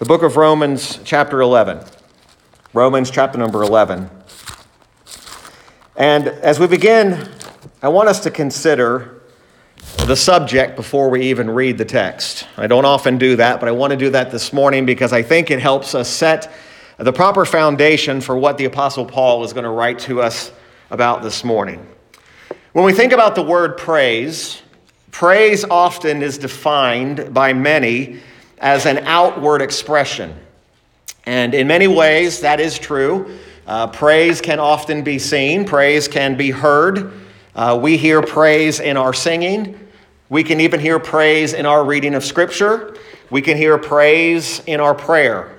The book of Romans, chapter 11. Romans, chapter number 11. And as we begin, I want us to consider the subject before we even read the text. I don't often do that, but I want to do that this morning because I think it helps us set the proper foundation for what the Apostle Paul is going to write to us about this morning. When we think about the word praise, praise often is defined by many as an outward expression. And in many ways, that is true. Praise can often be seen. Praise can be heard. We hear praise in our singing. We can even hear praise in our reading of Scripture. We can hear praise in our prayer.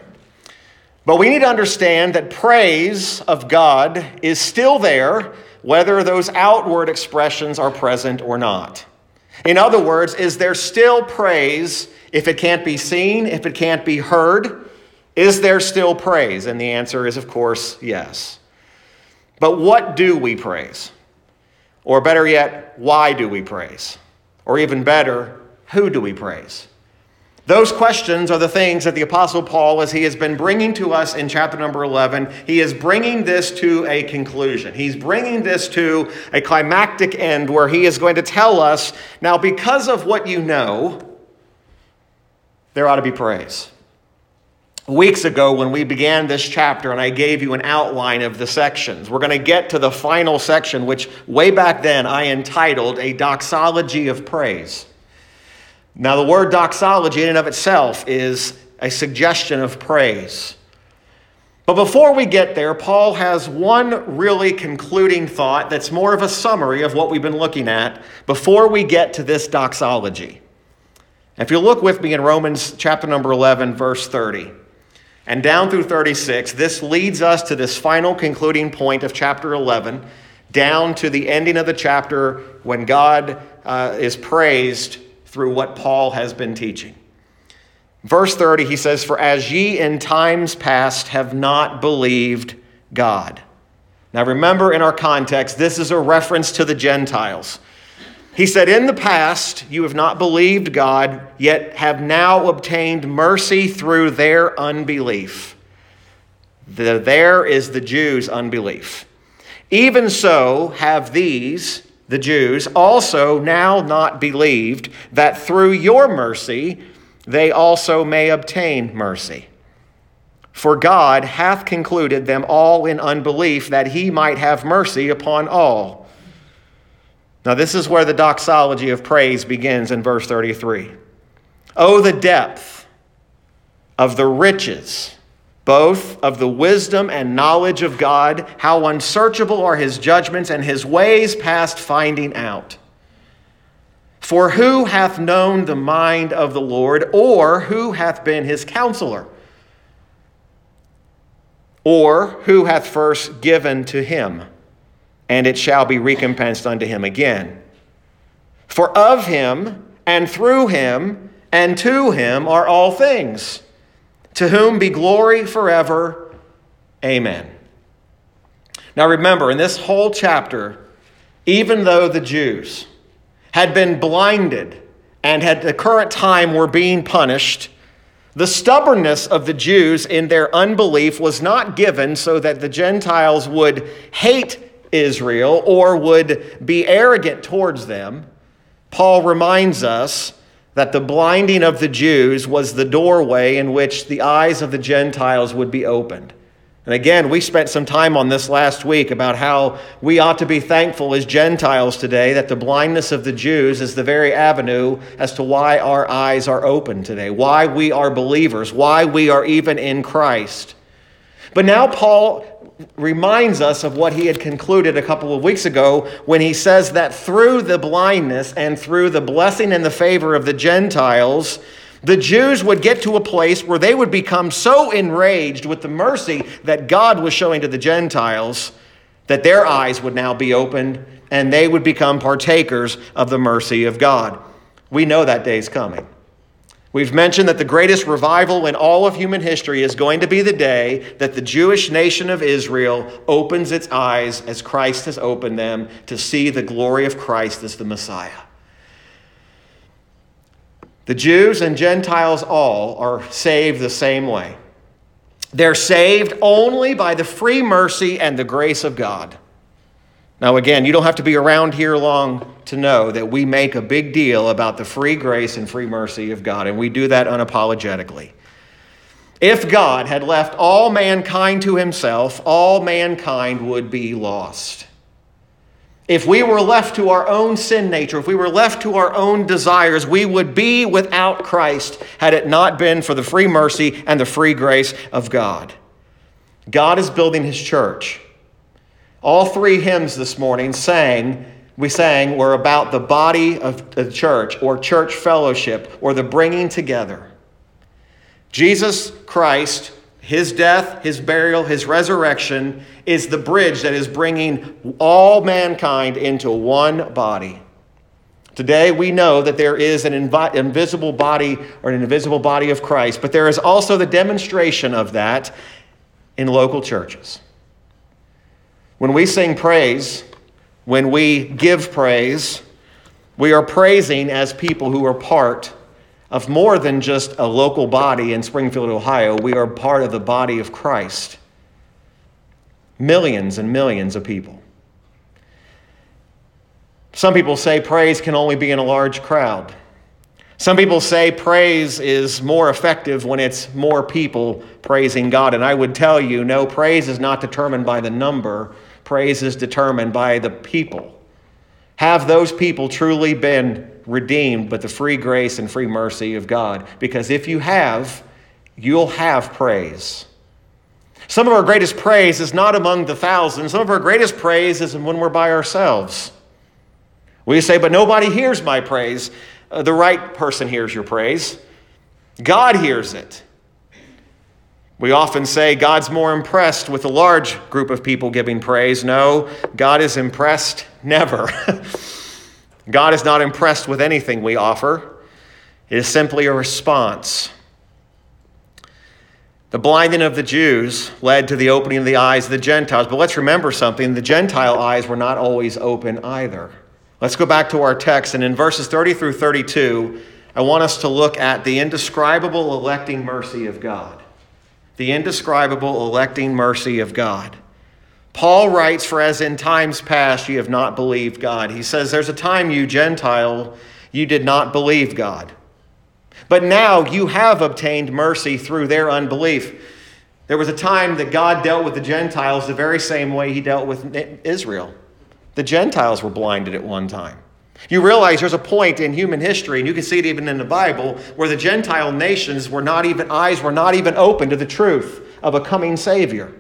But we need to understand that praise of God is still there, whether those outward expressions are present or not. In other words, is there still praise if it can't be seen, if it can't be heard? Is there still praise? And the answer is, of course, yes. But what do we praise? Or better yet, why do we praise? Or even better, who do we praise? Those questions are the things that the Apostle Paul, as he has been bringing to us in chapter number 11, he is bringing this to a conclusion. He's bringing this to a climactic end where he is going to tell us, now because of what you know, there ought to be praise. Weeks ago when we began this chapter and I gave you an outline of the sections, we're going to get to the final section, which way back then I entitled A Doxology of Praise. Now, the word doxology in and of itself is a suggestion of praise. But before we get there, Paul has one really concluding thought that's more of a summary of what we've been looking at before we get to this doxology. If you look with me in Romans chapter number 11, verse 30, and down through 36, this leads us to this final concluding point of chapter 11, down to the ending of the chapter when God is praised through what Paul has been teaching. Verse 30, he says, "For as ye in times past have not believed God." Now remember in our context, this is a reference to the Gentiles. He said, "In the past you have not believed God, yet have now obtained mercy through their unbelief." There is the Jews' unbelief. "Even so have these," the Jews, "also now not believed, that through your mercy they also may obtain mercy. For God hath concluded them all in unbelief, that he might have mercy upon all." Now this is where the doxology of praise begins in verse 33. "Oh, the depth of the riches, both of the wisdom and knowledge of God, how unsearchable are his judgments and his ways past finding out. For who hath known the mind of the Lord, or who hath been his counselor? Or who hath first given to him, and it shall be recompensed unto him again. For of him, and through him, and to him are all things. To whom be glory forever. Amen." Now remember, in this whole chapter, even though the Jews had been blinded and at the current time were being punished, the stubbornness of the Jews in their unbelief was not given so that the Gentiles would hate Israel or would be arrogant towards them. Paul reminds us that the blinding of the Jews was the doorway in which the eyes of the Gentiles would be opened. And again, we spent some time on this last week about how we ought to be thankful as Gentiles today that the blindness of the Jews is the very avenue as to why our eyes are open today, why we are believers, why we are even in Christ. But now Paul reminds us of what he had concluded a couple of weeks ago when he says that through the blindness and through the blessing and the favor of the Gentiles, the Jews would get to a place where they would become so enraged with the mercy that God was showing to the Gentiles that their eyes would now be opened and they would become partakers of the mercy of God. We know that day's coming. We've mentioned that the greatest revival in all of human history is going to be the day that the Jewish nation of Israel opens its eyes as Christ has opened them to see the glory of Christ as the Messiah. The Jews and Gentiles all are saved the same way. They're saved only by the free mercy and the grace of God. Now again, you don't have to be around here long to know that we make a big deal about the free grace and free mercy of God, and we do that unapologetically. If God had left all mankind to himself, all mankind would be lost. If we were left to our own sin nature, if we were left to our own desires, we would be without Christ had it not been for the free mercy and the free grace of God. God is building his church. All three hymns this morning we sang were about the body of the church or church fellowship or the bringing together. Jesus Christ, his death, his burial, his resurrection is the bridge that is bringing all mankind into one body. Today we know that there is an invisible body or an invisible body of Christ, but there is also the demonstration of that in local churches. When we sing praise, when we give praise, we are praising as people who are part of more than just a local body in Springfield, Ohio. We are part of the body of Christ. Millions and millions of people. Some people say praise can only be in a large crowd. Some people say praise is more effective when it's more people praising God. And I would tell you, no, praise is not determined by the number. Praise is determined by the people. Have those people truly been redeemed by the free grace and free mercy of God? Because if you have, you'll have praise. Some of our greatest praise is not among the thousands. Some of our greatest praise is when we're by ourselves. We say, but nobody hears my praise. The right person hears your praise. God hears it. We often say God's more impressed with a large group of people giving praise. No, God is impressed never. God is not impressed with anything we offer. It is simply a response. The blinding of the Jews led to the opening of the eyes of the Gentiles. But let's remember something. The Gentile eyes were not always open either. Let's go back to our text. And in verses 30 through 32, I want us to look at the indescribable electing mercy of God. The indescribable electing mercy of God. Paul writes, for as in times past you have not believed God. He says, there's a time you Gentile, you did not believe God. But now you have obtained mercy through their unbelief. There was a time that God dealt with the Gentiles the very same way he dealt with Israel. The Gentiles were blinded at one time. You realize there's a point in human history, and you can see it even in the Bible, where the Gentile nations eyes were not even open to the truth of a coming Savior.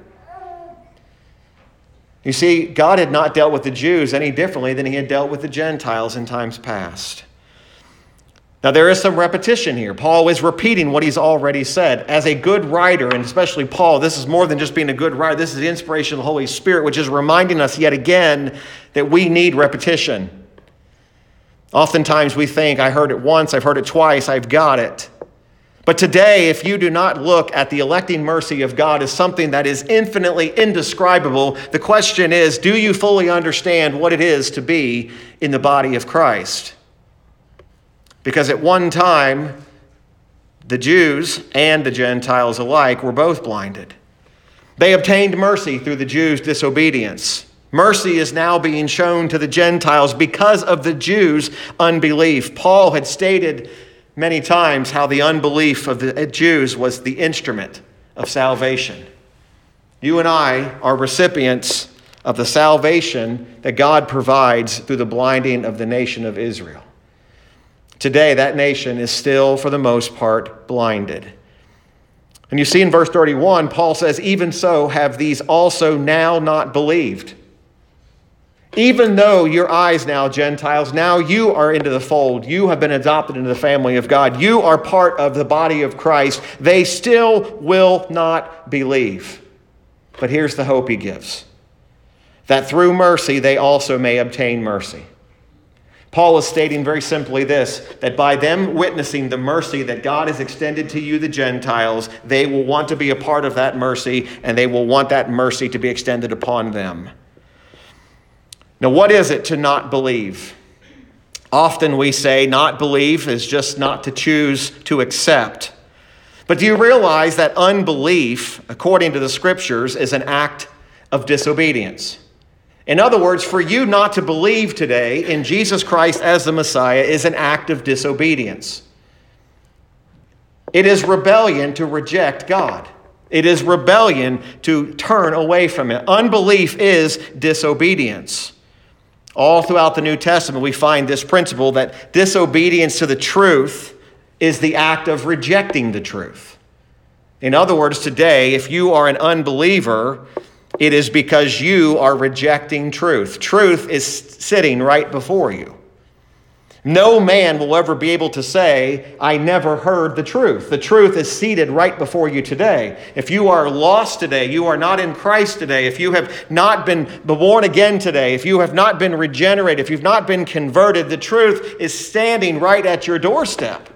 You see, God had not dealt with the Jews any differently than he had dealt with the Gentiles in times past. Now, there is some repetition here. Paul is repeating what he's already said. As a good writer, and especially Paul, this is more than just being a good writer. This is the inspiration of the Holy Spirit, which is reminding us yet again that we need repetition. Oftentimes we think, I heard it once, I've heard it twice, I've got it. But today, if you do not look at the electing mercy of God as something that is infinitely indescribable, the question is, do you fully understand what it is to be in the body of Christ? Because at one time, the Jews and the Gentiles alike were both blinded. They obtained mercy through the Jews' disobedience. Mercy is now being shown to the Gentiles because of the Jews' unbelief. Paul had stated many times how the unbelief of the Jews was the instrument of salvation. You and I are recipients of the salvation that God provides through the blinding of the nation of Israel. Today, that nation is still, for the most part, blinded. And you see in verse 31, Paul says, even so have these also now not believed. Even though your eyes now, Gentiles, now you are into the fold. You have been adopted into the family of God. You are part of the body of Christ. They still will not believe. But here's the hope he gives. That through mercy, they also may obtain mercy. Paul is stating very simply this, that by them witnessing the mercy that God has extended to you, the Gentiles, they will want to be a part of that mercy, and they will want that mercy to be extended upon them. Now, what is it to not believe? Often we say not believe is just not to choose to accept. But do you realize that unbelief, according to the scriptures, is an act of disobedience? In other words, for you not to believe today in Jesus Christ as the Messiah is an act of disobedience. It is rebellion to reject God. It is rebellion to turn away from it. Unbelief is disobedience. All throughout the New Testament, we find this principle that disobedience to the truth is the act of rejecting the truth. In other words, today, if you are an unbeliever, it is because you are rejecting truth. Truth is sitting right before you. No man will ever be able to say, I never heard the truth. The truth is seated right before you today. If you are lost today, you are not in Christ today, if you have not been born again today, if you have not been regenerated, if you've not been converted, the truth is standing right at your doorstep.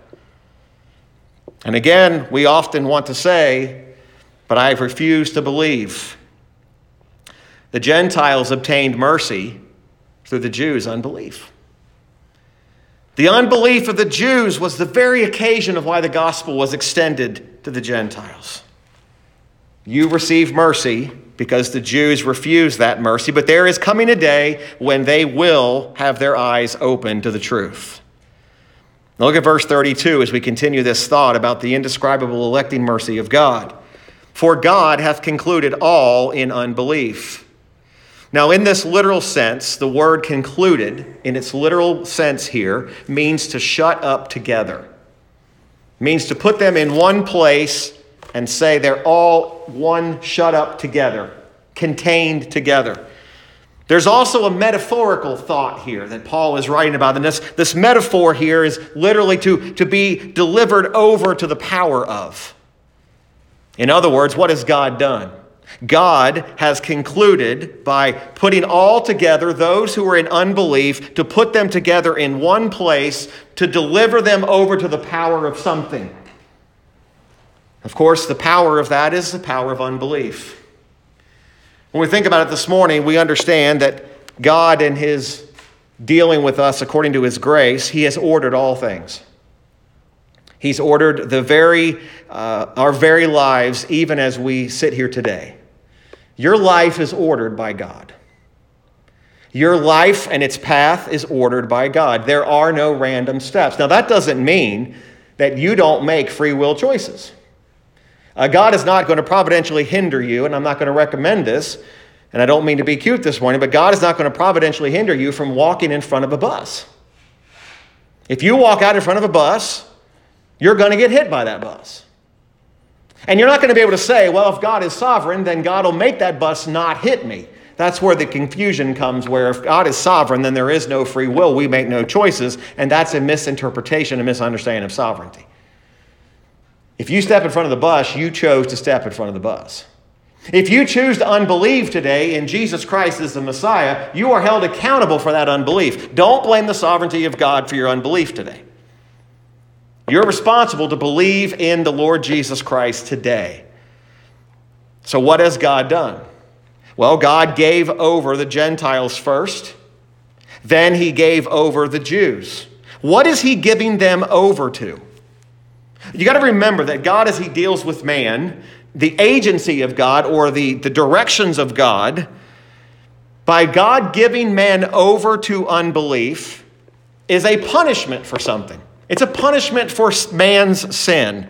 And again, we often want to say, but I refuse to believe. The Gentiles obtained mercy through the Jews' unbelief. The unbelief of the Jews was the very occasion of why the gospel was extended to the Gentiles. You receive mercy because the Jews refused that mercy, but there is coming a day when they will have their eyes open to the truth. Now look at verse 32 as we continue this thought about the indescribable electing mercy of God. For God hath concluded all in unbelief. Now, in this literal sense, the word concluded, in its literal sense here, means to shut up together. It means to put them in one place and say they're all one, shut up together, contained together. There's also a metaphorical thought here that Paul is writing about. And this metaphor here is literally to be delivered over to the power of. In other words, what has God done? God has concluded by putting all together those who are in unbelief, to put them together in one place, to deliver them over to the power of something. Of course, the power of that is the power of unbelief. When we think about it this morning, we understand that God, in his dealing with us according to his grace, he has ordered all things. He's ordered the our very lives, even as we sit here today. Your life is ordered by God. Your life and its path is ordered by God. There are no random steps. Now, that doesn't mean that you don't make free will choices. God is not going to providentially hinder you, and I'm not going to recommend this, and I don't mean to be cute this morning, but God is not going to providentially hinder you from walking in front of a bus. If you walk out in front of a bus, you're going to get hit by that bus. And you're not going to be able to say, well, if God is sovereign, then God will make that bus not hit me. That's where the confusion comes, where if God is sovereign, then there is no free will. We make no choices. And that's a misinterpretation, a misunderstanding of sovereignty. If you step in front of the bus, you chose to step in front of the bus. If you choose to unbelieve today in Jesus Christ as the Messiah, you are held accountable for that unbelief. Don't blame the sovereignty of God for your unbelief today. You're responsible to believe in the Lord Jesus Christ today. So what has God done? Well, God gave over the Gentiles first. Then he gave over the Jews. What is he giving them over to? You got to remember that God, as he deals with man, the agency of God or the directions of God, by God giving man over to unbelief, is a punishment for something. It's a punishment for man's sin.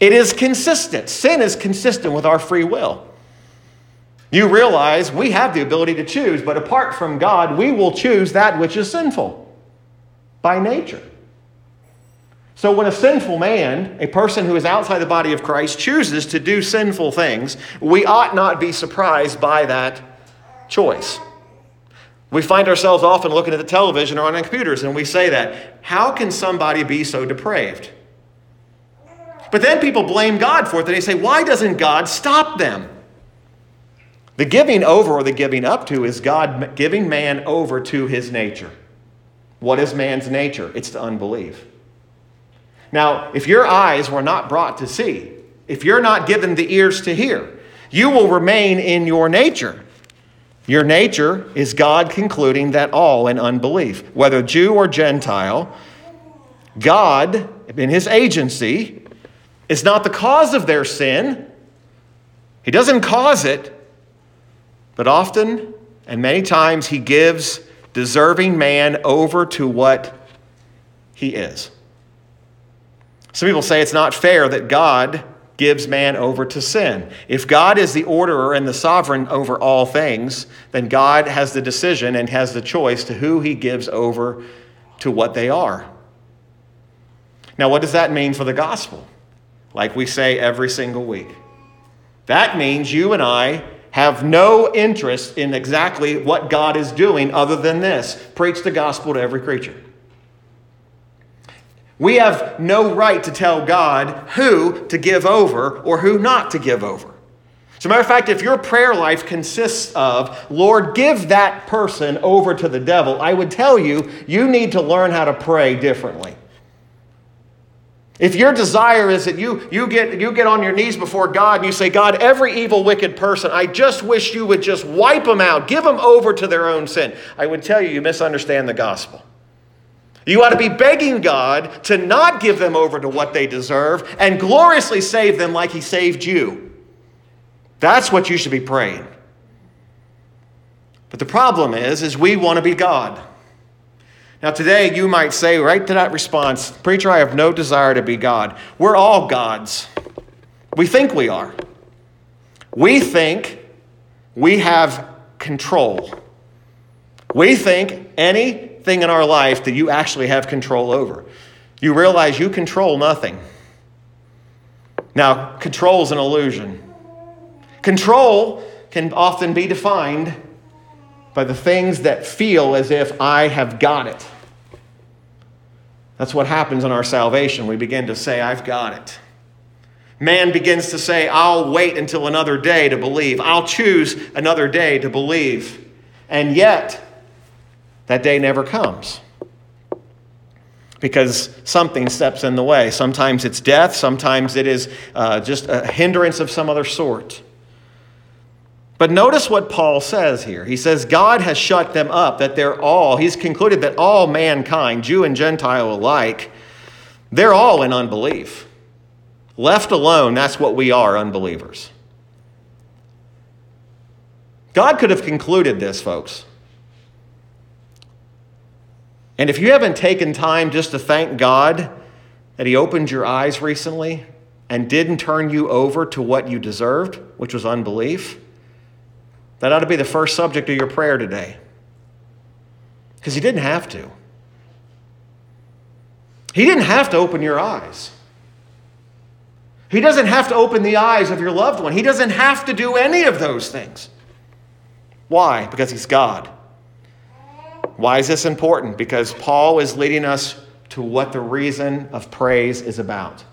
It is consistent. Sin is consistent with our free will. You realize we have the ability to choose, but apart from God, we will choose that which is sinful by nature. So when a sinful man, a person who is outside the body of Christ, chooses to do sinful things, we ought not be surprised by that choice. We find ourselves often looking at the television or on our computers, and we say that. How can somebody be so depraved? But then people blame God for it, and they say, why doesn't God stop them? The giving over or the giving up to is God giving man over to his nature. What is man's nature? It's to unbelieve. Now, if your eyes were not brought to see, if you're not given the ears to hear, you will remain in your nature. Your nature is God concluding that all in unbelief, whether Jew or Gentile, God, in his agency, is not the cause of their sin. He doesn't cause it, but often and many times he gives deserving man over to what he is. Some people say it's not fair that God gives man over to sin. If God is the orderer and the sovereign over all things, then God has the decision and has the choice to who he gives over to what they are. Now, what does that mean for the gospel? Like we say every single week. That means you and I have no interest in exactly what God is doing other than this: preach the gospel to every creature. We have no right to tell God who to give over or who not to give over. As a matter of fact, if your prayer life consists of, Lord, give that person over to the devil, I would tell you, you need to learn how to pray differently. If your desire is that you get on your knees before God and you say, God, every evil, wicked person, I just wish you would just wipe them out, give them over to their own sin, I would tell you, you misunderstand the gospel. You ought to be begging God to not give them over to what they deserve and gloriously save them like he saved you. That's what you should be praying. But the problem is we want to be God. Now today you might say, right to that response, preacher, I have no desire to be God. We're all gods. We think we are. We think we have control. We think anything in our life that you actually have control over. You realize you control nothing. Now, control is an illusion. Control can often be defined by the things that feel as if I have got it. That's what happens in our salvation. We begin to say, I've got it. Man begins to say, I'll wait until another day to believe. I'll choose another day to believe. And yet, that day never comes because something steps in the way. Sometimes it's death. Sometimes it is just a hindrance of some other sort. But notice what Paul says here. He says, God has shut them up, that he's concluded that all mankind, Jew and Gentile alike, they're all in unbelief. Left alone, that's what we are, unbelievers. God could have concluded this, folks. And if you haven't taken time just to thank God that he opened your eyes recently and didn't turn you over to what you deserved, which was unbelief, that ought to be the first subject of your prayer today. Because he didn't have to. He didn't have to open your eyes. He doesn't have to open the eyes of your loved one. He doesn't have to do any of those things. Why? Because he's God. Why is this important? Because Paul is leading us to what the reason of praise is about.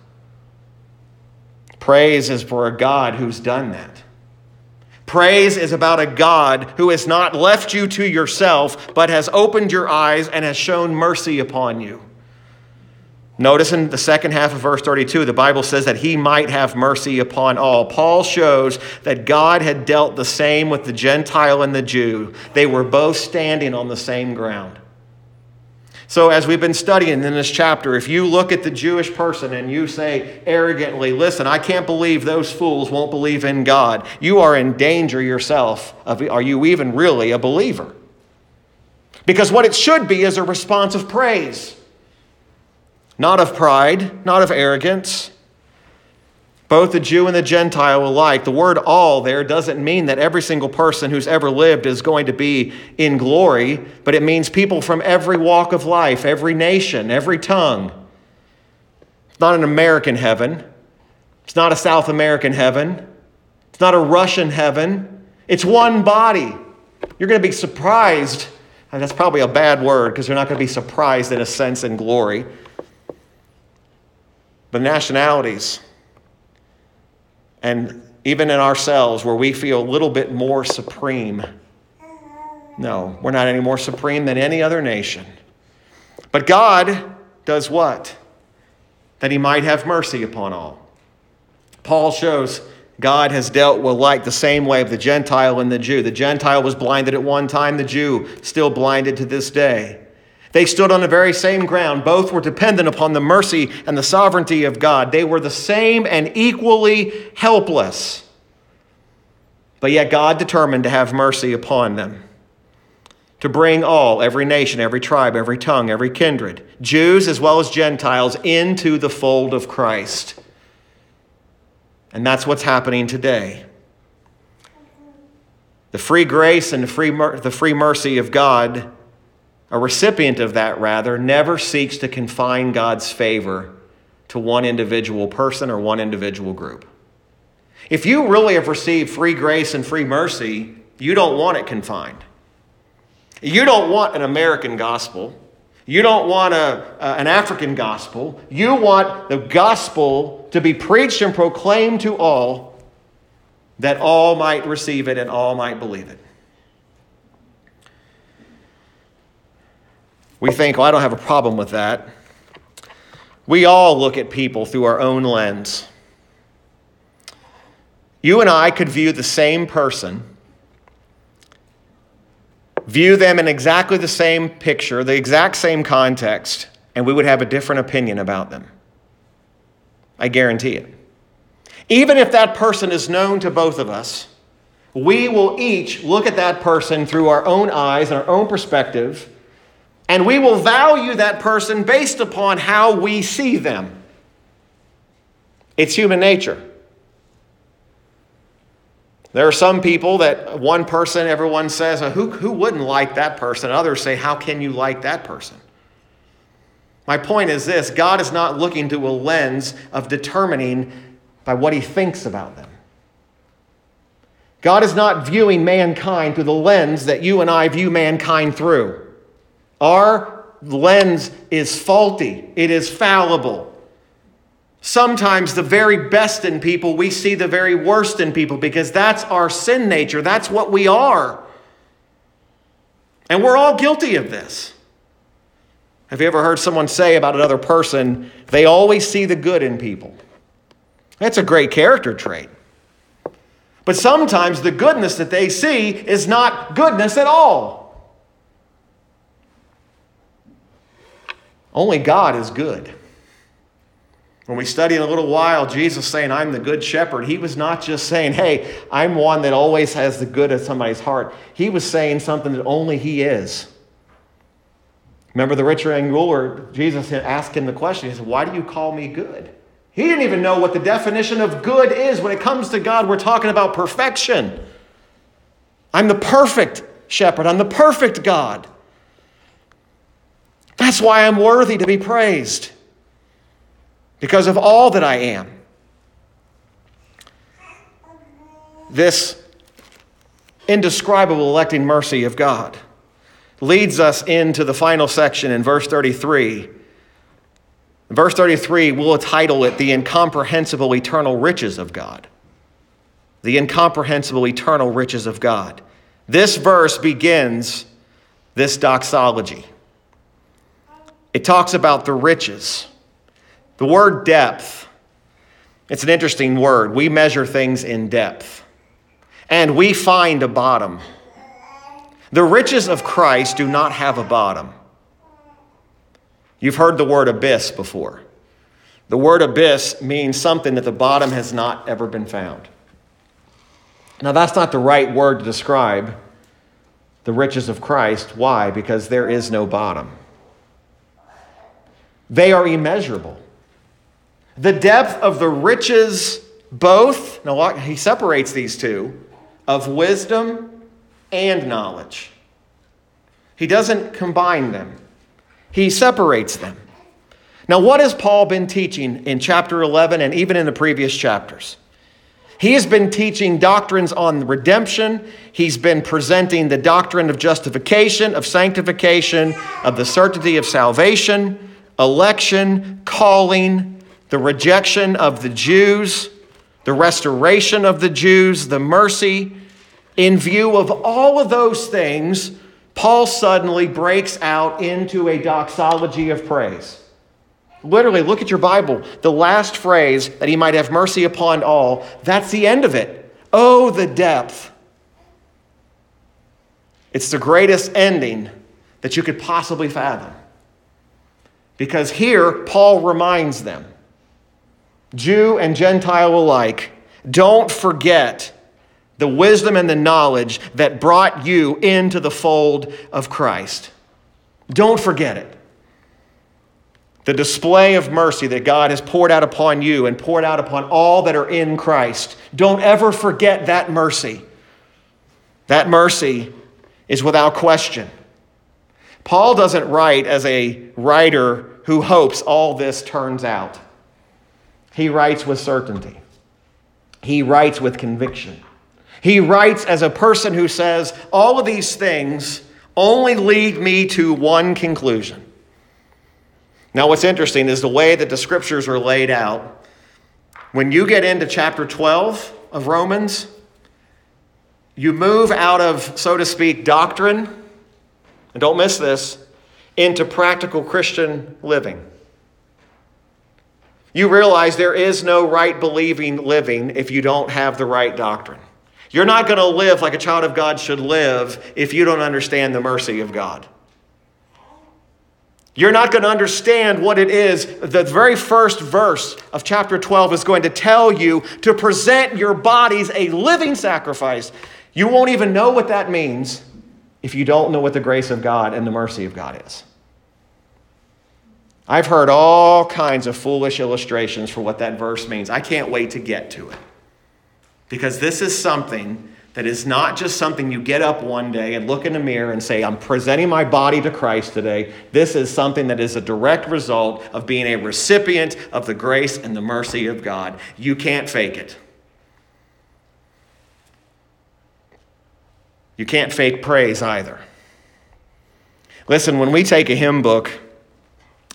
Praise is for a God who's done that. Praise is about a God who has not left you to yourself, but has opened your eyes and has shown mercy upon you. Notice in the second half of verse 32, the Bible says that he might have mercy upon all. Paul shows that God had dealt the same with the Gentile and the Jew. They were both standing on the same ground. So as we've been studying in this chapter, if you look at the Jewish person and you say arrogantly, listen, I can't believe those fools won't believe in God, you are in danger yourself of, are you even really a believer? Because what it should be is a response of praise. Not of pride, not of arrogance. Both the Jew and the Gentile alike. The word all there doesn't mean that every single person who's ever lived is going to be in glory, but it means people from every walk of life, every nation, every tongue. It's not an American heaven. It's not a South American heaven. It's not a Russian heaven. It's one body. You're going to be surprised. And that's probably a bad word because you're not going to be surprised in a sense in glory. The nationalities, and even in ourselves where we feel a little bit more supreme. No, we're not any more supreme than any other nation. But God does what? That he might have mercy upon all. Paul shows God has dealt with like the same way of the Gentile and the Jew. The Gentile was blinded at one time, the Jew still blinded to this day. They stood on the very same ground. Both were dependent upon the mercy and the sovereignty of God. They were the same and equally helpless. But yet God determined to have mercy upon them, to bring all, every nation, every tribe, every tongue, every kindred, Jews as well as Gentiles, into the fold of Christ. And that's what's happening today. The free grace and the free mercy of God, a recipient of that rather, never seeks to confine God's favor to one individual person or one individual group. If you really have received free grace and free mercy, you don't want it confined. You don't want an American gospel. You don't want an African gospel. You want the gospel to be preached and proclaimed to all, that all might receive it and all might believe it. We think, well, I don't have a problem with that. We all look at people through our own lens. You and I could view the same person, view them in exactly the same picture, the exact same context, and we would have a different opinion about them. I guarantee it. Even if that person is known to both of us, we will each look at that person through our own eyes and our own perspective, and we will value that person based upon how we see them. It's human nature. There are some people that one person, everyone says, who wouldn't like that person? Others say, how can you like that person? My point is this: God is not looking through a lens of determining by what he thinks about them. God is not viewing mankind through the lens that you and I view mankind through. Our lens is faulty. It is fallible. Sometimes the very best in people, we see the very worst in people, because that's our sin nature. That's what we are. And we're all guilty of this. Have you ever heard someone say about another person, they always see the good in people? That's a great character trait. But sometimes the goodness that they see is not goodness at all. Only God is good. When we study in a little while, Jesus saying, I'm the good shepherd, he was not just saying, hey, I'm one that always has the good of somebody's heart. He was saying something that only he is. Remember the rich young ruler, Jesus had asked him the question. He said, why do you call me good? He didn't even know what the definition of good is. When it comes to God, we're talking about perfection. I'm the perfect shepherd. I'm the perfect God. That's why I'm worthy to be praised, because of all that I am. This indescribable electing mercy of God leads us into the final section in verse 33. In verse 33, we'll title it The Incomprehensible Eternal Riches of God. The Incomprehensible Eternal Riches of God. This verse begins this doxology. It talks about the riches. The word depth, it's an interesting word. We measure things in depth, and we find a bottom. The riches of Christ do not have a bottom. You've heard the word abyss before. The word abyss means something that the bottom has not ever been found. Now, that's not the right word to describe the riches of Christ. Why? Because there is no bottom. They are immeasurable. The depth of the riches, both, now he separates these two, of wisdom and knowledge. He doesn't combine them. He separates them. Now, what has Paul been teaching in chapter 11 and even in the previous chapters? He has been teaching doctrines on redemption. He's been presenting the doctrine of justification, of sanctification, of the certainty of salvation, election, calling, the rejection of the Jews, the restoration of the Jews, the mercy. In view of all of those things, Paul suddenly breaks out into a doxology of praise. Literally, look at your Bible. The last phrase, that he might have mercy upon all, that's the end of it. Oh, the depth. It's the greatest ending that you could possibly fathom. Because here, Paul reminds them, Jew and Gentile alike, don't forget the wisdom and the knowledge that brought you into the fold of Christ. Don't forget it. The display of mercy that God has poured out upon you and poured out upon all that are in Christ. Don't ever forget that mercy. That mercy is without question. Paul doesn't write as a writer who hopes all this turns out. He writes with certainty. He writes with conviction. He writes as a person who says, all of these things only lead me to one conclusion. Now, what's interesting is the way that the scriptures are laid out. When you get into chapter 12 of Romans, you move out of, so to speak, doctrine, and don't miss this, into practical Christian living. You realize there is no right believing living if you don't have the right doctrine. You're not going to live like a child of God should live if you don't understand the mercy of God. You're not going to understand what it is. The very first verse of chapter 12 is going to tell you to present your bodies a living sacrifice. You won't even know what that means if you don't know what the grace of God and the mercy of God is. I've heard all kinds of foolish illustrations for what that verse means. I can't wait to get to it. Because this is something that is not just something you get up one day and look in the mirror and say, I'm presenting my body to Christ today. This is something that is a direct result of being a recipient of the grace and the mercy of God. You can't fake it. You can't fake praise either. Listen, when we take a hymn book,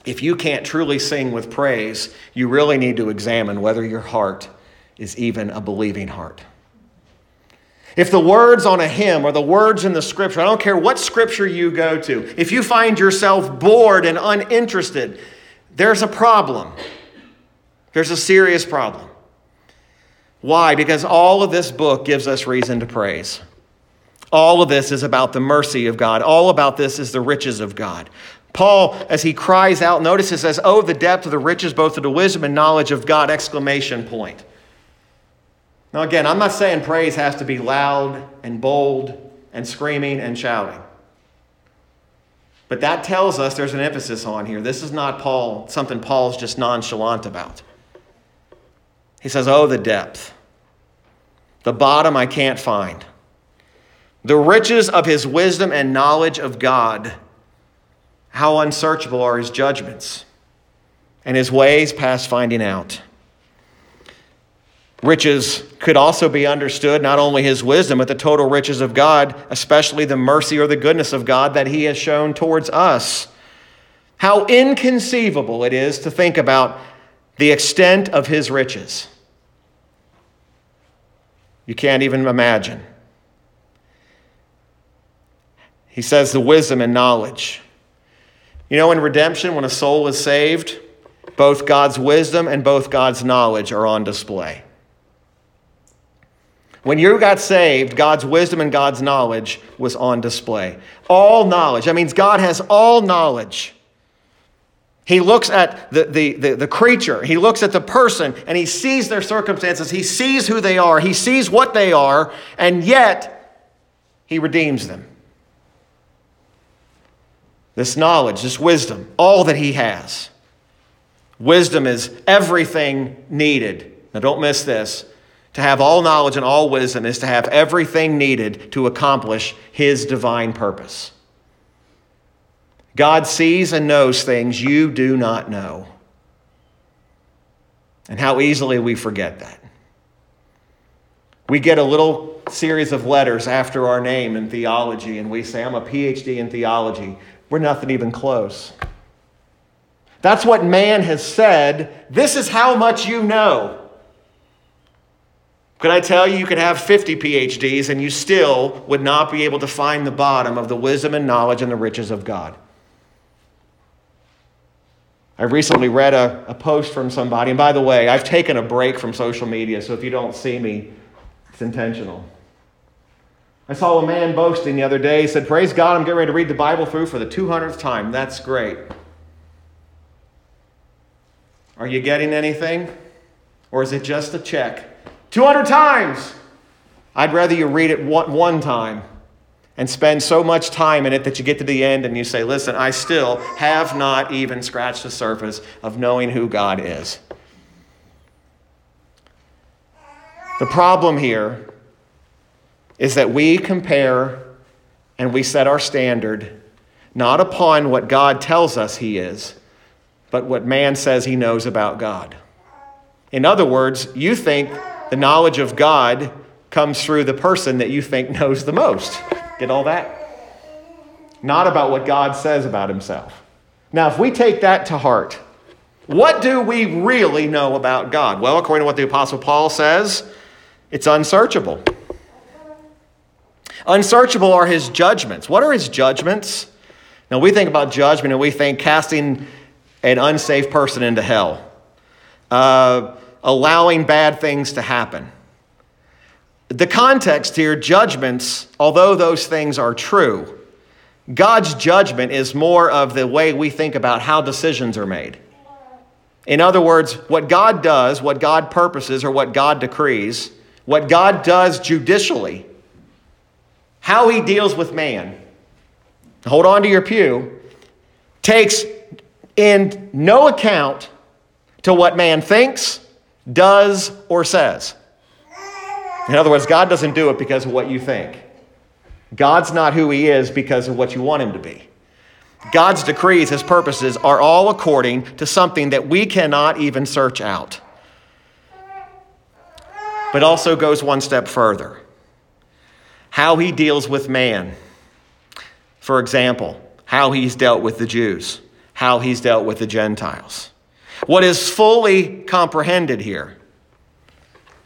if you can't truly sing with praise, you really need to examine whether your heart is even a believing heart. If the words on a hymn or the words in the scripture, I don't care what scripture you go to, if you find yourself bored and uninterested, there's a problem. There's a serious problem. Why? Because all of this book gives us reason to praise. All of this is about the mercy of God. All about this is the riches of God. Paul, as he cries out, notice it says, oh, the depth of the riches, both of the wisdom and knowledge of God, exclamation point. Now, again, I'm not saying praise has to be loud and bold and screaming and shouting. But that tells us there's an emphasis on here. This is not Paul, something Paul's just nonchalant about. He says, oh, the depth. The bottom I can't find. The riches of his wisdom and knowledge of God. How unsearchable are his judgments and his ways past finding out. Riches could also be understood, not only his wisdom, but the total riches of God, especially the mercy or the goodness of God that he has shown towards us. How inconceivable it is to think about the extent of his riches. You can't even imagine. He says the wisdom and knowledge. You know, in redemption, when a soul is saved, both God's wisdom and both God's knowledge are on display. When you got saved, God's wisdom and God's knowledge was on display. All knowledge. That means God has all knowledge. He looks at the creature. He looks at the person, and he sees their circumstances. He sees who they are. He sees what they are, and yet he redeems them. This knowledge, this wisdom, all that he has. Wisdom is everything needed. Now, don't miss this. To have all knowledge and all wisdom is to have everything needed to accomplish his divine purpose. God sees and knows things you do not know. And how easily we forget that. We get a little series of letters after our name in theology, and we say, I'm a PhD in theology. We're nothing even close. That's what man has said. This is how much you know. Could I tell you, you could have 50 PhDs and you still would not be able to find the bottom of the wisdom and knowledge and the riches of God. I recently read a post from somebody, and by the way, I've taken a break from social media, so if you don't see me, it's intentional. I saw a man boasting the other day. He said, "Praise God, I'm getting ready to read the Bible through for the 200th time. That's great." Are you getting anything? Or is it just a check? 200 times! I'd rather you read it one time and spend so much time in it that you get to the end and you say, "Listen, I still have not even scratched the surface of knowing who God is." The problem here is that we compare and we set our standard not upon what God tells us he is, but what man says he knows about God. In other words, you think the knowledge of God comes through the person that you think knows the most. Get all that? Not about what God says about himself. Now, if we take that to heart, what do we really know about God? Well, according to what the Apostle Paul says, it's unsearchable. Unsearchable are his judgments. What are his judgments? Now, we think about judgment and we think casting an unsafe person into hell, allowing bad things to happen. The context here, judgments, although those things are true, God's judgment is more of the way we think about how decisions are made. In other words, what God does, what God purposes, or what God decrees, what God does judicially, how he deals with man, hold on to your pew, takes in no account to what man thinks, does, or says. In other words, God doesn't do it because of what you think. God's not who he is because of what you want him to be. God's decrees, his purposes, are all according to something that we cannot even search out. But also goes one step further. How he deals with man. For example, how he's dealt with the Jews, how he's dealt with the Gentiles. What is fully comprehended here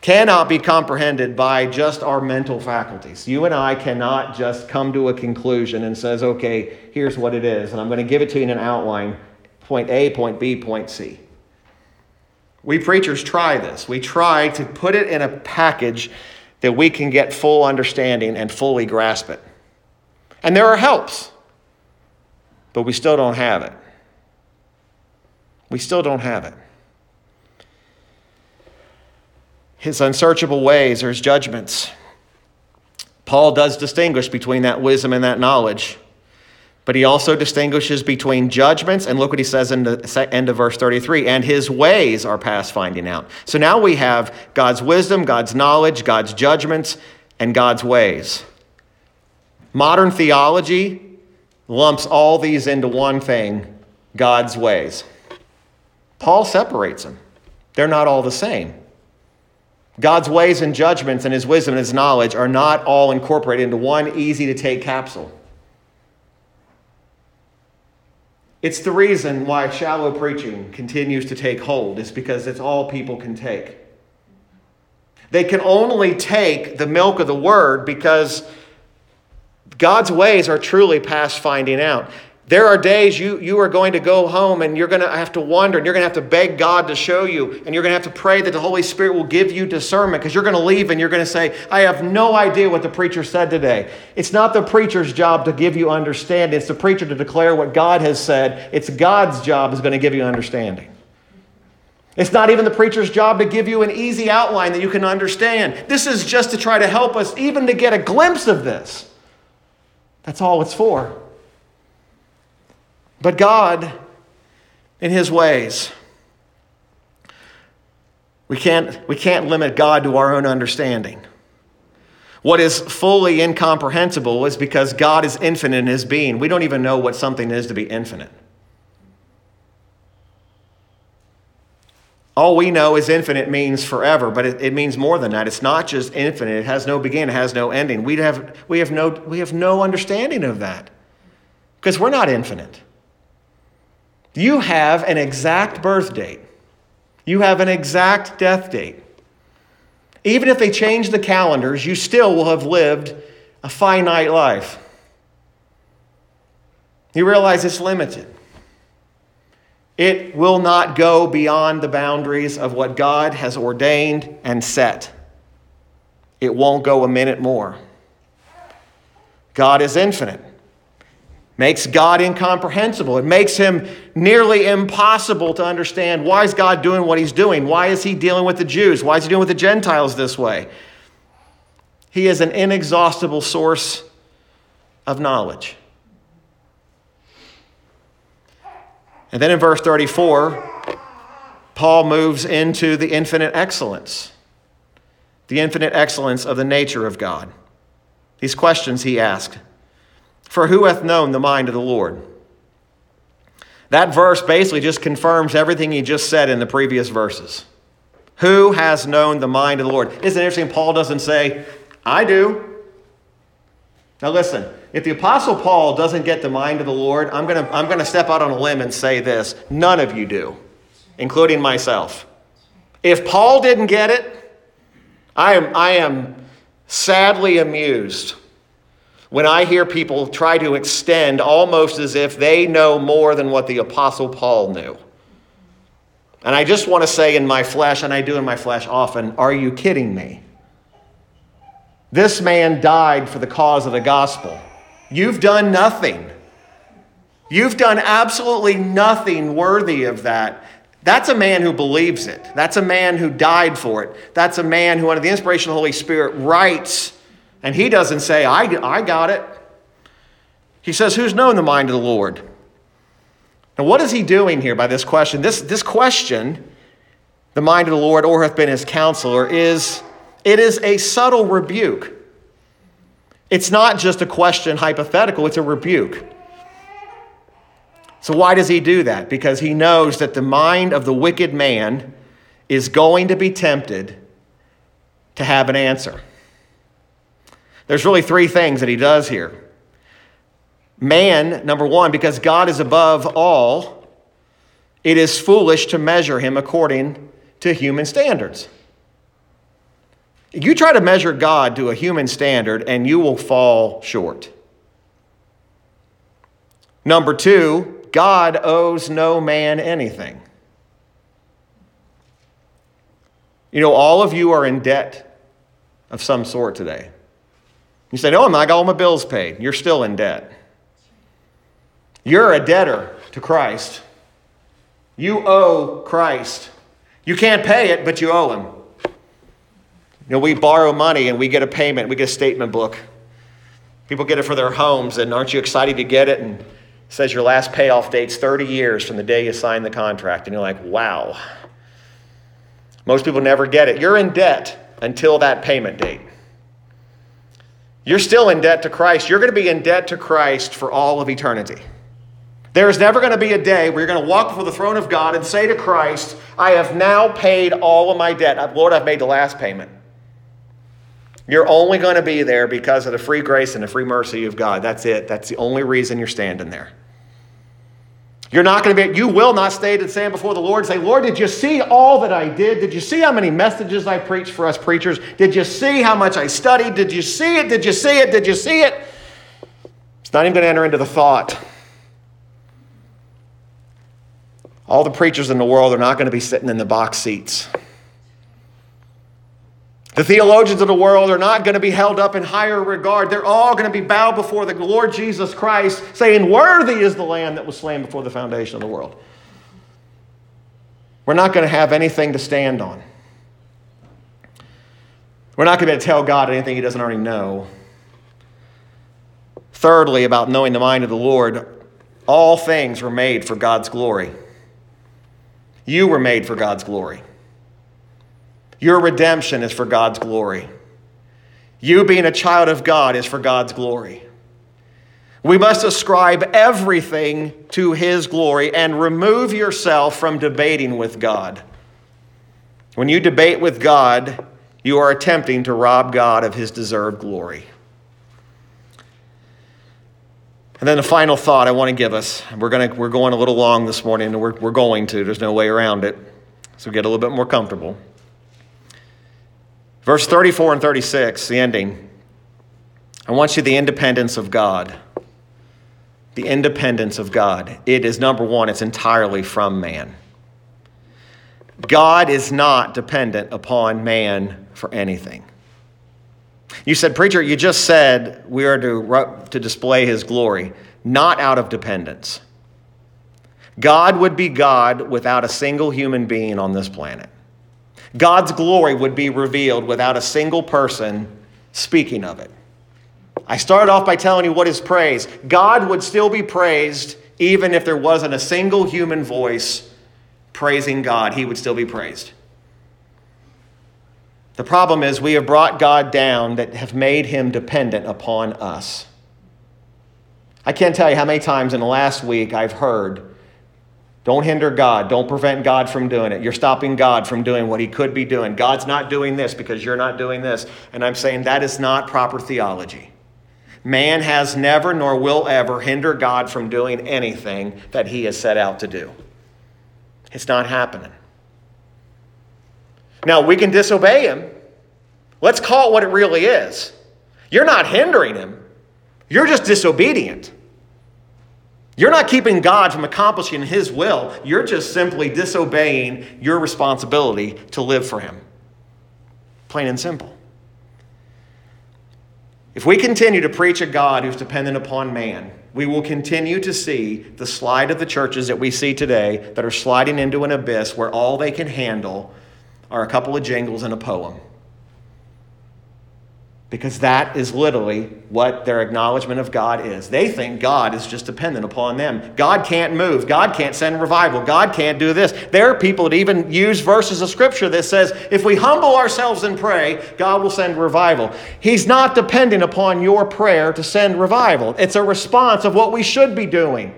cannot be comprehended by just our mental faculties. You and I cannot just come to a conclusion and says, "Okay, here's what it is, and I'm going to give it to you in an outline, point A, point B, point C." We preachers try this. We try to put it in a package that we can get full understanding and fully grasp it. And there are helps, but we still don't have it. We still don't have it. His unsearchable ways or his judgments. Paul does distinguish between that wisdom and that knowledge, but he also distinguishes between judgments, and look what he says in the end of verse 33, and his ways are past finding out. So now we have God's wisdom, God's knowledge, God's judgments, and God's ways. Modern theology lumps all these into one thing, God's ways. Paul separates them. They're not all the same. God's ways and judgments and his wisdom and his knowledge are not all incorporated into one easy-to-take capsule. It's the reason why shallow preaching continues to take hold. It's because it's all people can take. They can only take the milk of the word because God's ways are truly past finding out. There are days you are going to go home and you're going to have to wonder and you're going to have to beg God to show you and you're going to have to pray that the Holy Spirit will give you discernment because you're going to leave and you're going to say, "I have no idea what the preacher said today." It's not the preacher's job to give you understanding. It's the preacher to declare what God has said. It's God's job is going to give you understanding. It's not even the preacher's job to give you an easy outline that you can understand. This is just to try to help us even to get a glimpse of this. That's all it's for. But God, in his ways, we can't limit God to our own understanding. What is fully incomprehensible is because God is infinite in his being. We don't even know what something is to be infinite. All we know is infinite means forever, but it means more than that. It's not just infinite. It has no beginning. It has no ending. We have no understanding of that because we're not infinite. You have an exact birth date. You have an exact death date. Even if they change the calendars, you still will have lived a finite life. You realize it's limited. It will not go beyond the boundaries of what God has ordained and set. It won't go a minute more. God is infinite. Makes God incomprehensible. It makes him nearly impossible to understand. Why is God doing what he's doing? Why is he dealing with the Jews? Why is he dealing with the Gentiles this way? He is an inexhaustible source of knowledge. And then in verse 34, Paul moves into the infinite excellence. The infinite excellence of the nature of God. These questions he asked. For who hath known the mind of the Lord? That verse basically just confirms everything he just said in the previous verses. Who has known the mind of the Lord? Isn't it interesting? Paul doesn't say, I do. Now listen, if the Apostle Paul doesn't get the mind of the Lord, I'm going to step out on a limb and say this. None of you do, including myself. If Paul didn't get it, I am sadly amused when I hear people try to extend almost as if they know more than what the Apostle Paul knew. And I just want to say in my flesh, and I do in my flesh often, are you kidding me? This man died for the cause of the gospel. You've done nothing. You've done absolutely nothing worthy of that. That's a man who believes it. That's a man who died for it. That's a man who, under the inspiration of the Holy Spirit, writes. And he doesn't say, I got it. He says, who's known the mind of the Lord? Now, what is he doing here by this question? This question, the mind of the Lord, or hath been his counselor, it is a subtle rebuke. It's not just a question hypothetical, it's a rebuke. So why does he do that? Because he knows that the mind of the wicked man is going to be tempted to have an answer. There's really three things that he does here. Man, number one, because God is above all, it is foolish to measure him according to human standards. You try to measure God to a human standard and you will fall short. Number two, God owes no man anything. You know, all of you are in debt of some sort today. You say, no, I'm not. I got all my bills paid. You're still in debt. You're a debtor to Christ. You owe Christ. You can't pay it, but you owe him. You know, we borrow money and we get a payment. We get a statement book. People get it for their homes, and aren't you excited to get it? And it says your last payoff date's 30 years from the day you signed the contract. And you're like, wow. Most people never get it. You're in debt until that payment date. You're still in debt to Christ. You're going to be in debt to Christ for all of eternity. There is never going to be a day where you're going to walk before the throne of God and say to Christ, I have now paid all of my debt. Lord, I've made the last payment. You're only going to be there because of the free grace and the free mercy of God. That's it. That's the only reason you're standing there. You're not going to be, you will not stay to stand before the Lord and say, Lord, did you see all that I did? Did you see how many messages I preached for us preachers? Did you see how much I studied? Did you see it? Did you see it? Did you see it? It's not even going to enter into the thought. All the preachers in the world are not going to be sitting in the box seats. The theologians of the world are not going to be held up in higher regard. They're all going to be bowed before the Lord Jesus Christ, saying, worthy is the Lamb that was slain before the foundation of the world. We're not going to have anything to stand on. We're not going to be able to tell God anything he doesn't already know. Thirdly, about knowing the mind of the Lord, all things were made for God's glory. You were made for God's glory. Your redemption is for God's glory. You being a child of God is for God's glory. We must ascribe everything to his glory and remove yourself from debating with God. When you debate with God, you are attempting to rob God of his deserved glory. And then the final thought I want to give us. We're going a little long this morning, and we're going to. There's no way around it. So get a little bit more comfortable. Verse 34 and 36, the ending. I want you the independence of God. the independence of God. It is, number one, it's entirely from man. God is not dependent upon man for anything. You said, preacher, you just said we are to display his glory, not out of dependence. God would be God without a single human being on this planet. God's glory would be revealed without a single person speaking of it. I started off by telling you what is praise. God would still be praised even if there wasn't a single human voice praising God. He would still be praised. The problem is we have brought God down that have made him dependent upon us. I can't tell you how many times in the last week I've heard, don't hinder God. Don't prevent God from doing it. You're stopping God from doing what he could be doing. God's not doing this because you're not doing this. And I'm saying that is not proper theology. Man has never nor will ever hinder God from doing anything that he has set out to do. It's not happening. Now, we can disobey him. Let's call it what it really is. You're not hindering him. You're just disobedient. You're not keeping God from accomplishing his will. You're just simply disobeying your responsibility to live for him. Plain and simple. If we continue to preach a God who's dependent upon man, we will continue to see the slide of the churches that we see today that are sliding into an abyss where all they can handle are a couple of jingles and a poem. Because that is literally what their acknowledgement of God is. They think God is just dependent upon them. God can't move. God can't send revival. God can't do this. There are people that even use verses of scripture that says, if we humble ourselves and pray, God will send revival. He's not dependent upon your prayer to send revival. It's a response of what we should be doing.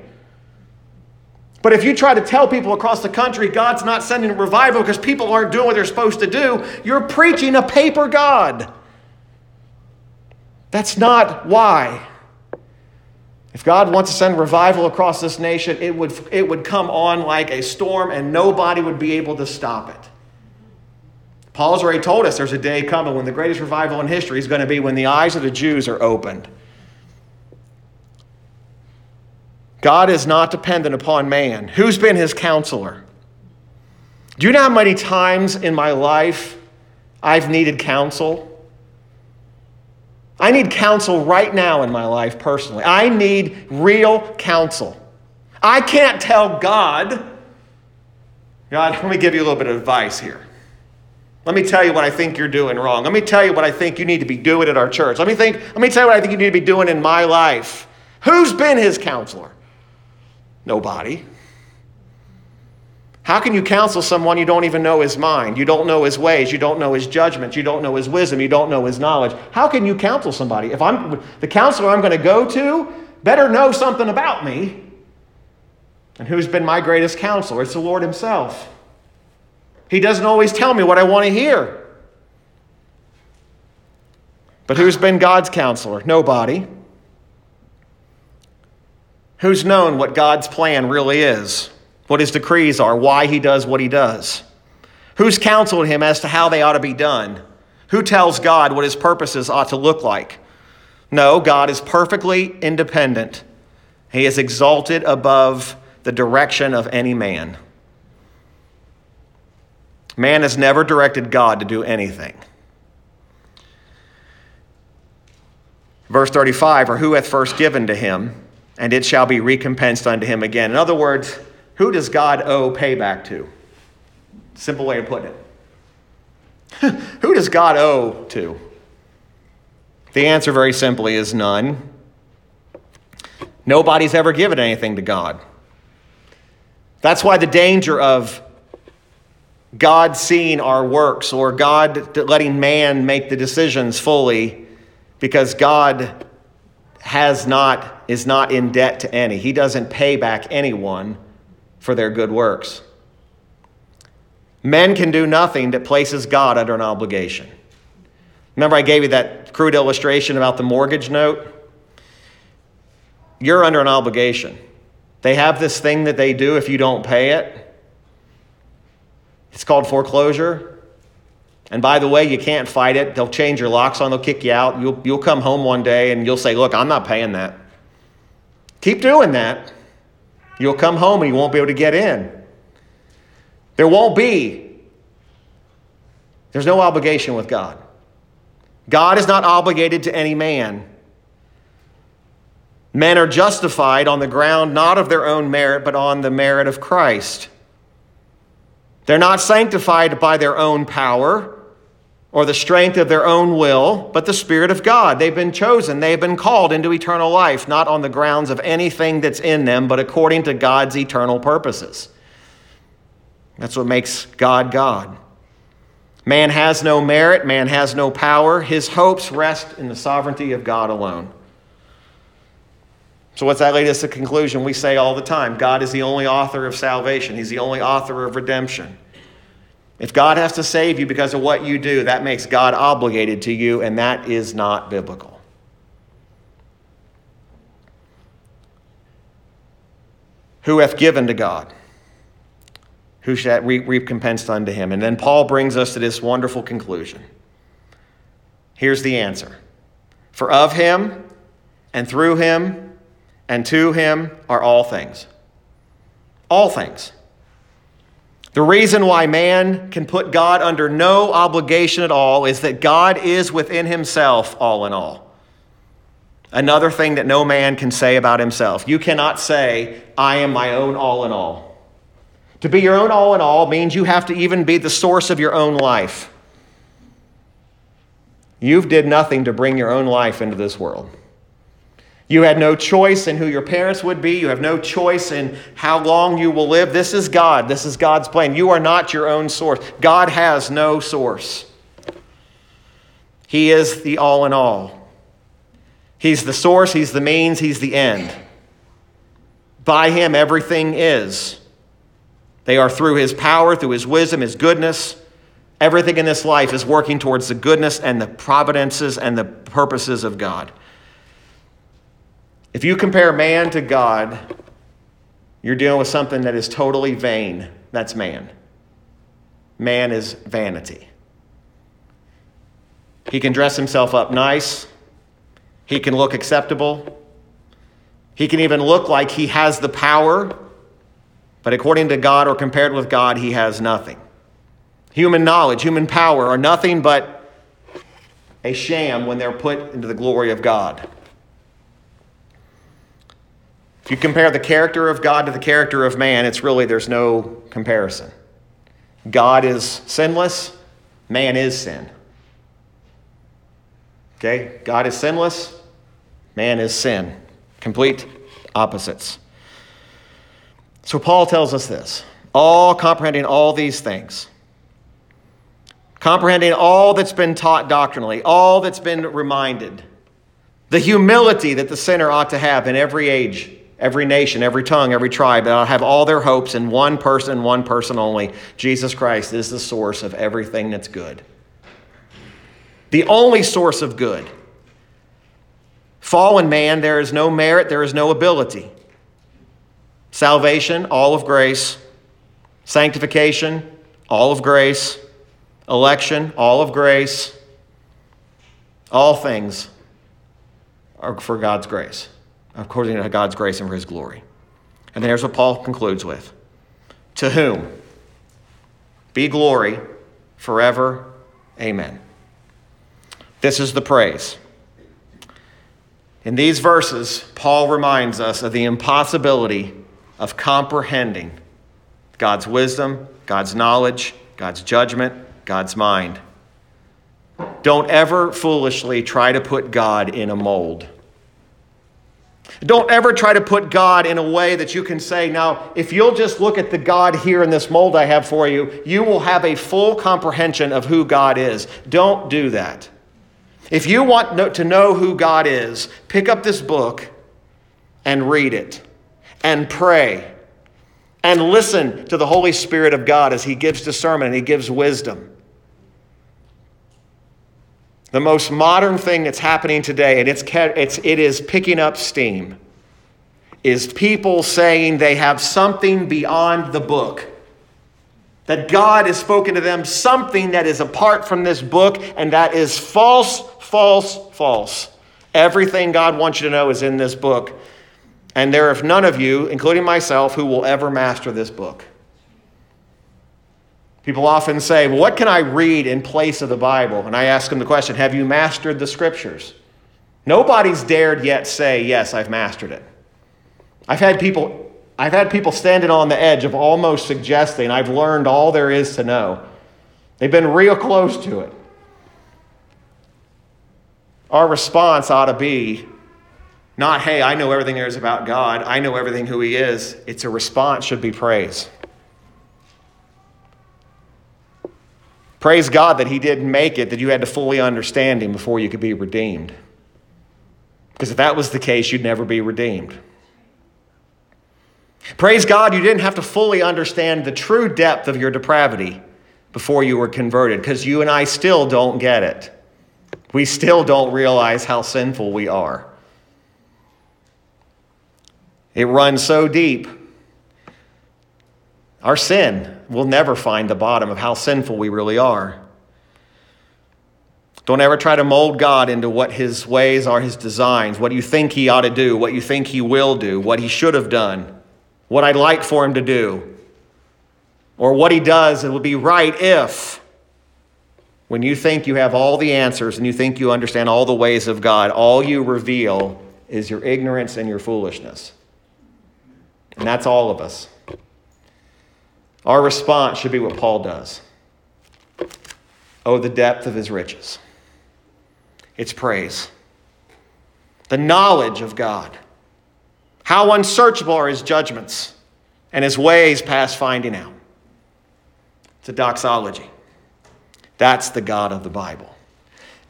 But if you try to tell people across the country God's not sending revival because people aren't doing what they're supposed to do, you're preaching a paper God. That's not why. If God wants to send revival across this nation, it would come on like a storm and nobody would be able to stop it. Paul's already told us there's a day coming when the greatest revival in history is going to be when the eyes of the Jews are opened. God is not dependent upon man. Who's been his counselor? Do you know how many times in my life I've needed counsel? I need counsel right now in my life personally. I need real counsel. I can't tell God, let me give you a little bit of advice here. Let me tell you what I think you're doing wrong. Let me tell you what I think you need to be doing at our church. Let me tell you what I think you need to be doing in my life. Who's been his counselor? Nobody. How can you counsel someone you don't even know his mind? You don't know his ways. You don't know his judgments. You don't know his wisdom. You don't know his knowledge. How can you counsel somebody? If I'm the counselor I'm going to go to, better know something about me. And who's been my greatest counselor? It's the Lord himself. He doesn't always tell me what I want to hear. But who's been God's counselor? Nobody. Who's known what God's plan really is? What his decrees are, why he does what he does. Who's counseled him as to how they ought to be done? Who tells God what his purposes ought to look like? No, God is perfectly independent. He is exalted above the direction of any man. Man has never directed God to do anything. Verse 35, or who hath first given to him, and it shall be recompensed unto him again. In other words, who does God owe payback to? Simple way of putting it. Who does God owe to? The answer very simply is none. Nobody's ever given anything to God. That's why the danger of God seeing our works or God letting man make the decisions fully, because God is not in debt to any. He doesn't pay back anyone for their good works. Men can do nothing that places God under an obligation. Remember I gave you that crude illustration about the mortgage note? You're under an obligation. They have this thing that they do if you don't pay it. It's called foreclosure. And by the way, you can't fight it. They'll change your locks on, they'll kick you out. You'll come home one day and you'll say, look, I'm not paying that. Keep doing that. You'll come home and you won't be able to get in. There won't be. There's no obligation with God. God is not obligated to any man. Men are justified on the ground not of their own merit, but on the merit of Christ. They're not sanctified by their own power or the strength of their own will, but the Spirit of God. They've been chosen. They've been called into eternal life, not on the grounds of anything that's in them, but according to God's eternal purposes. That's what makes God God. Man has no merit. Man has no power. His hopes rest in the sovereignty of God alone. So what's that lead us to conclusion? We say all the time, God is the only author of salvation. He's the only author of redemption. If God has to save you because of what you do, that makes God obligated to you, and that is not biblical. Who hath given to God? Who shall recompense unto him? And then Paul brings us to this wonderful conclusion. Here's the answer. For of him, and through him, and to him are all things. All things. The reason why man can put God under no obligation at all is that God is within himself all in all. Another thing that no man can say about himself. You cannot say, I am my own all in all. To be your own all in all means you have to even be the source of your own life. You've did nothing to bring your own life into this world. You had no choice in who your parents would be. You have no choice in how long you will live. This is God. This is God's plan. You are not your own source. God has no source. He is the all in all. He's the source. He's the means. He's the end. By him, everything is. They are through his power, through his wisdom, his goodness. Everything in this life is working towards the goodness and the providences and the purposes of God. If you compare man to God, you're dealing with something that is totally vain. That's man. Man is vanity. He can dress himself up nice. He can look acceptable. He can even look like he has the power. But according to God or compared with God, he has nothing. Human knowledge, human power are nothing but a sham when they're put into the glory of God. If you compare the character of God to the character of man, it's really, there's no comparison. God is sinless. Man is sin. Okay? God is sinless. Man is sin. Complete opposites. So Paul tells us this, all comprehending all these things, comprehending all that's been taught doctrinally, all that's been reminded, the humility that the sinner ought to have in every age, every nation, every tongue, every tribe, that ought to have all their hopes in one person only. Jesus Christ is the source of everything that's good. The only source of good. Fallen man, there is no merit, there is no ability. Salvation, all of grace. Sanctification, all of grace. Election, all of grace. All things are for God's grace, according to God's grace and for his glory. And there's what Paul concludes with. To whom be glory forever. Amen. This is the praise. In these verses, Paul reminds us of the impossibility of comprehending God's wisdom, God's knowledge, God's judgment, God's mind. Don't ever foolishly try to put God in a mold. Don't ever try to put God in a way that you can say, now, if you'll just look at the God here in this mold I have for you, you will have a full comprehension of who God is. Don't do that. If you want to know who God is, pick up this book and read it. And pray and listen to the Holy Spirit of God as he gives discernment and he gives wisdom. The most modern thing that's happening today, and it is picking up steam, is people saying they have something beyond the book. That God has spoken to them something that is apart from this book, and that is false, false, false. Everything God wants you to know is in this book. And there are none of you, including myself, who will ever master this book. People often say, well, what can I read in place of the Bible? And I ask them the question, have you mastered the scriptures? Nobody's dared yet say, yes, I've mastered it. I've had people standing on the edge of almost suggesting, I've learned all there is to know. They've been real close to it. Our response ought to be not, hey, I know everything there is about God. I know everything who he is. It's a response should be praise. Praise God that he didn't make it, that you had to fully understand him before you could be redeemed. Because if that was the case, you'd never be redeemed. Praise God you didn't have to fully understand the true depth of your depravity before you were converted, because you and I still don't get it. We still don't realize how sinful we are. It runs so deep. Our sin will never find the bottom of how sinful we really are. Don't ever try to mold God into what his ways are, his designs, what you think he ought to do, what you think he will do, what he should have done, what I'd like for him to do, or what he does and would be right if. When you think you have all the answers and you think you understand all the ways of God, all you reveal is your ignorance and your foolishness. And that's all of us. Our response should be what Paul does. Oh, the depth of his riches. It's praise. The knowledge of God. How unsearchable are his judgments and his ways past finding out. It's a doxology. That's the God of the Bible.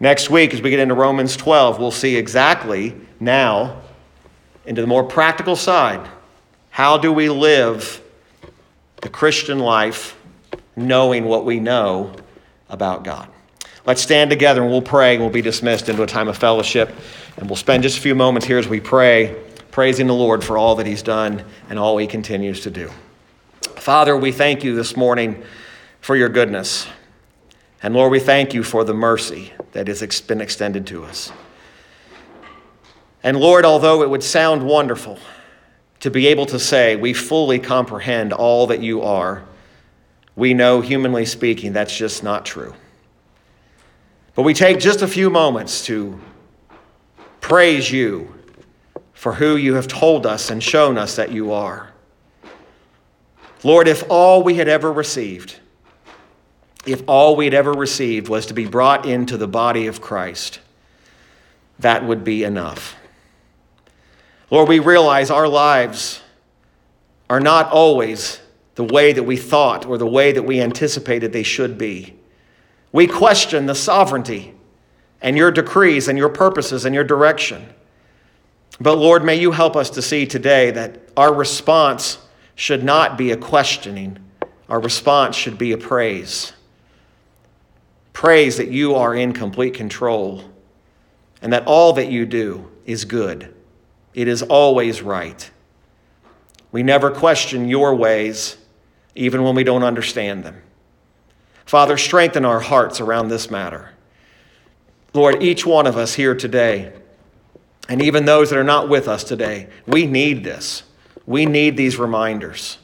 Next week, as we get into Romans 12, we'll see exactly now into the more practical side. How do we live the Christian life knowing what we know about God? Let's stand together and we'll pray, and we'll be dismissed into a time of fellowship. And we'll spend just a few moments here as we pray, praising the Lord for all that he's done and all he continues to do. Father, we thank you this morning for your goodness. And Lord, we thank you for the mercy that has been extended to us. And Lord, although it would sound wonderful to be able to say we fully comprehend all that you are, we know, humanly speaking, that's just not true. But we take just a few moments to praise you for who you have told us and shown us that you are. Lord, if all we had ever received, if all we'd ever received was to be brought into the body of Christ, that would be enough. Lord, we realize our lives are not always the way that we thought or the way that we anticipated they should be. We question the sovereignty and your decrees and your purposes and your direction. But Lord, may you help us to see today that our response should not be a questioning. Our response should be a praise. Praise that you are in complete control and that all that you do is good. It is always right. We never question your ways, even when we don't understand them. Father, strengthen our hearts around this matter. Lord, each one of us here today, and even those that are not with us today, we need this. We need these reminders.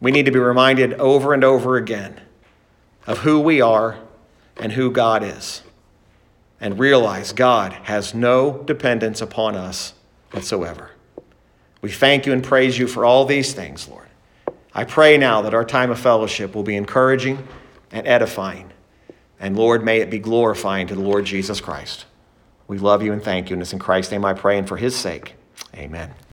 We need to be reminded over and over again of who we are and who God is, and realize God has no dependence upon us whatsoever. We thank you and praise you for all these things, Lord. I pray now that our time of fellowship will be encouraging and edifying. And Lord, may it be glorifying to the Lord Jesus Christ. We love you and thank you. And it's in Christ's name I pray, and for his sake, amen.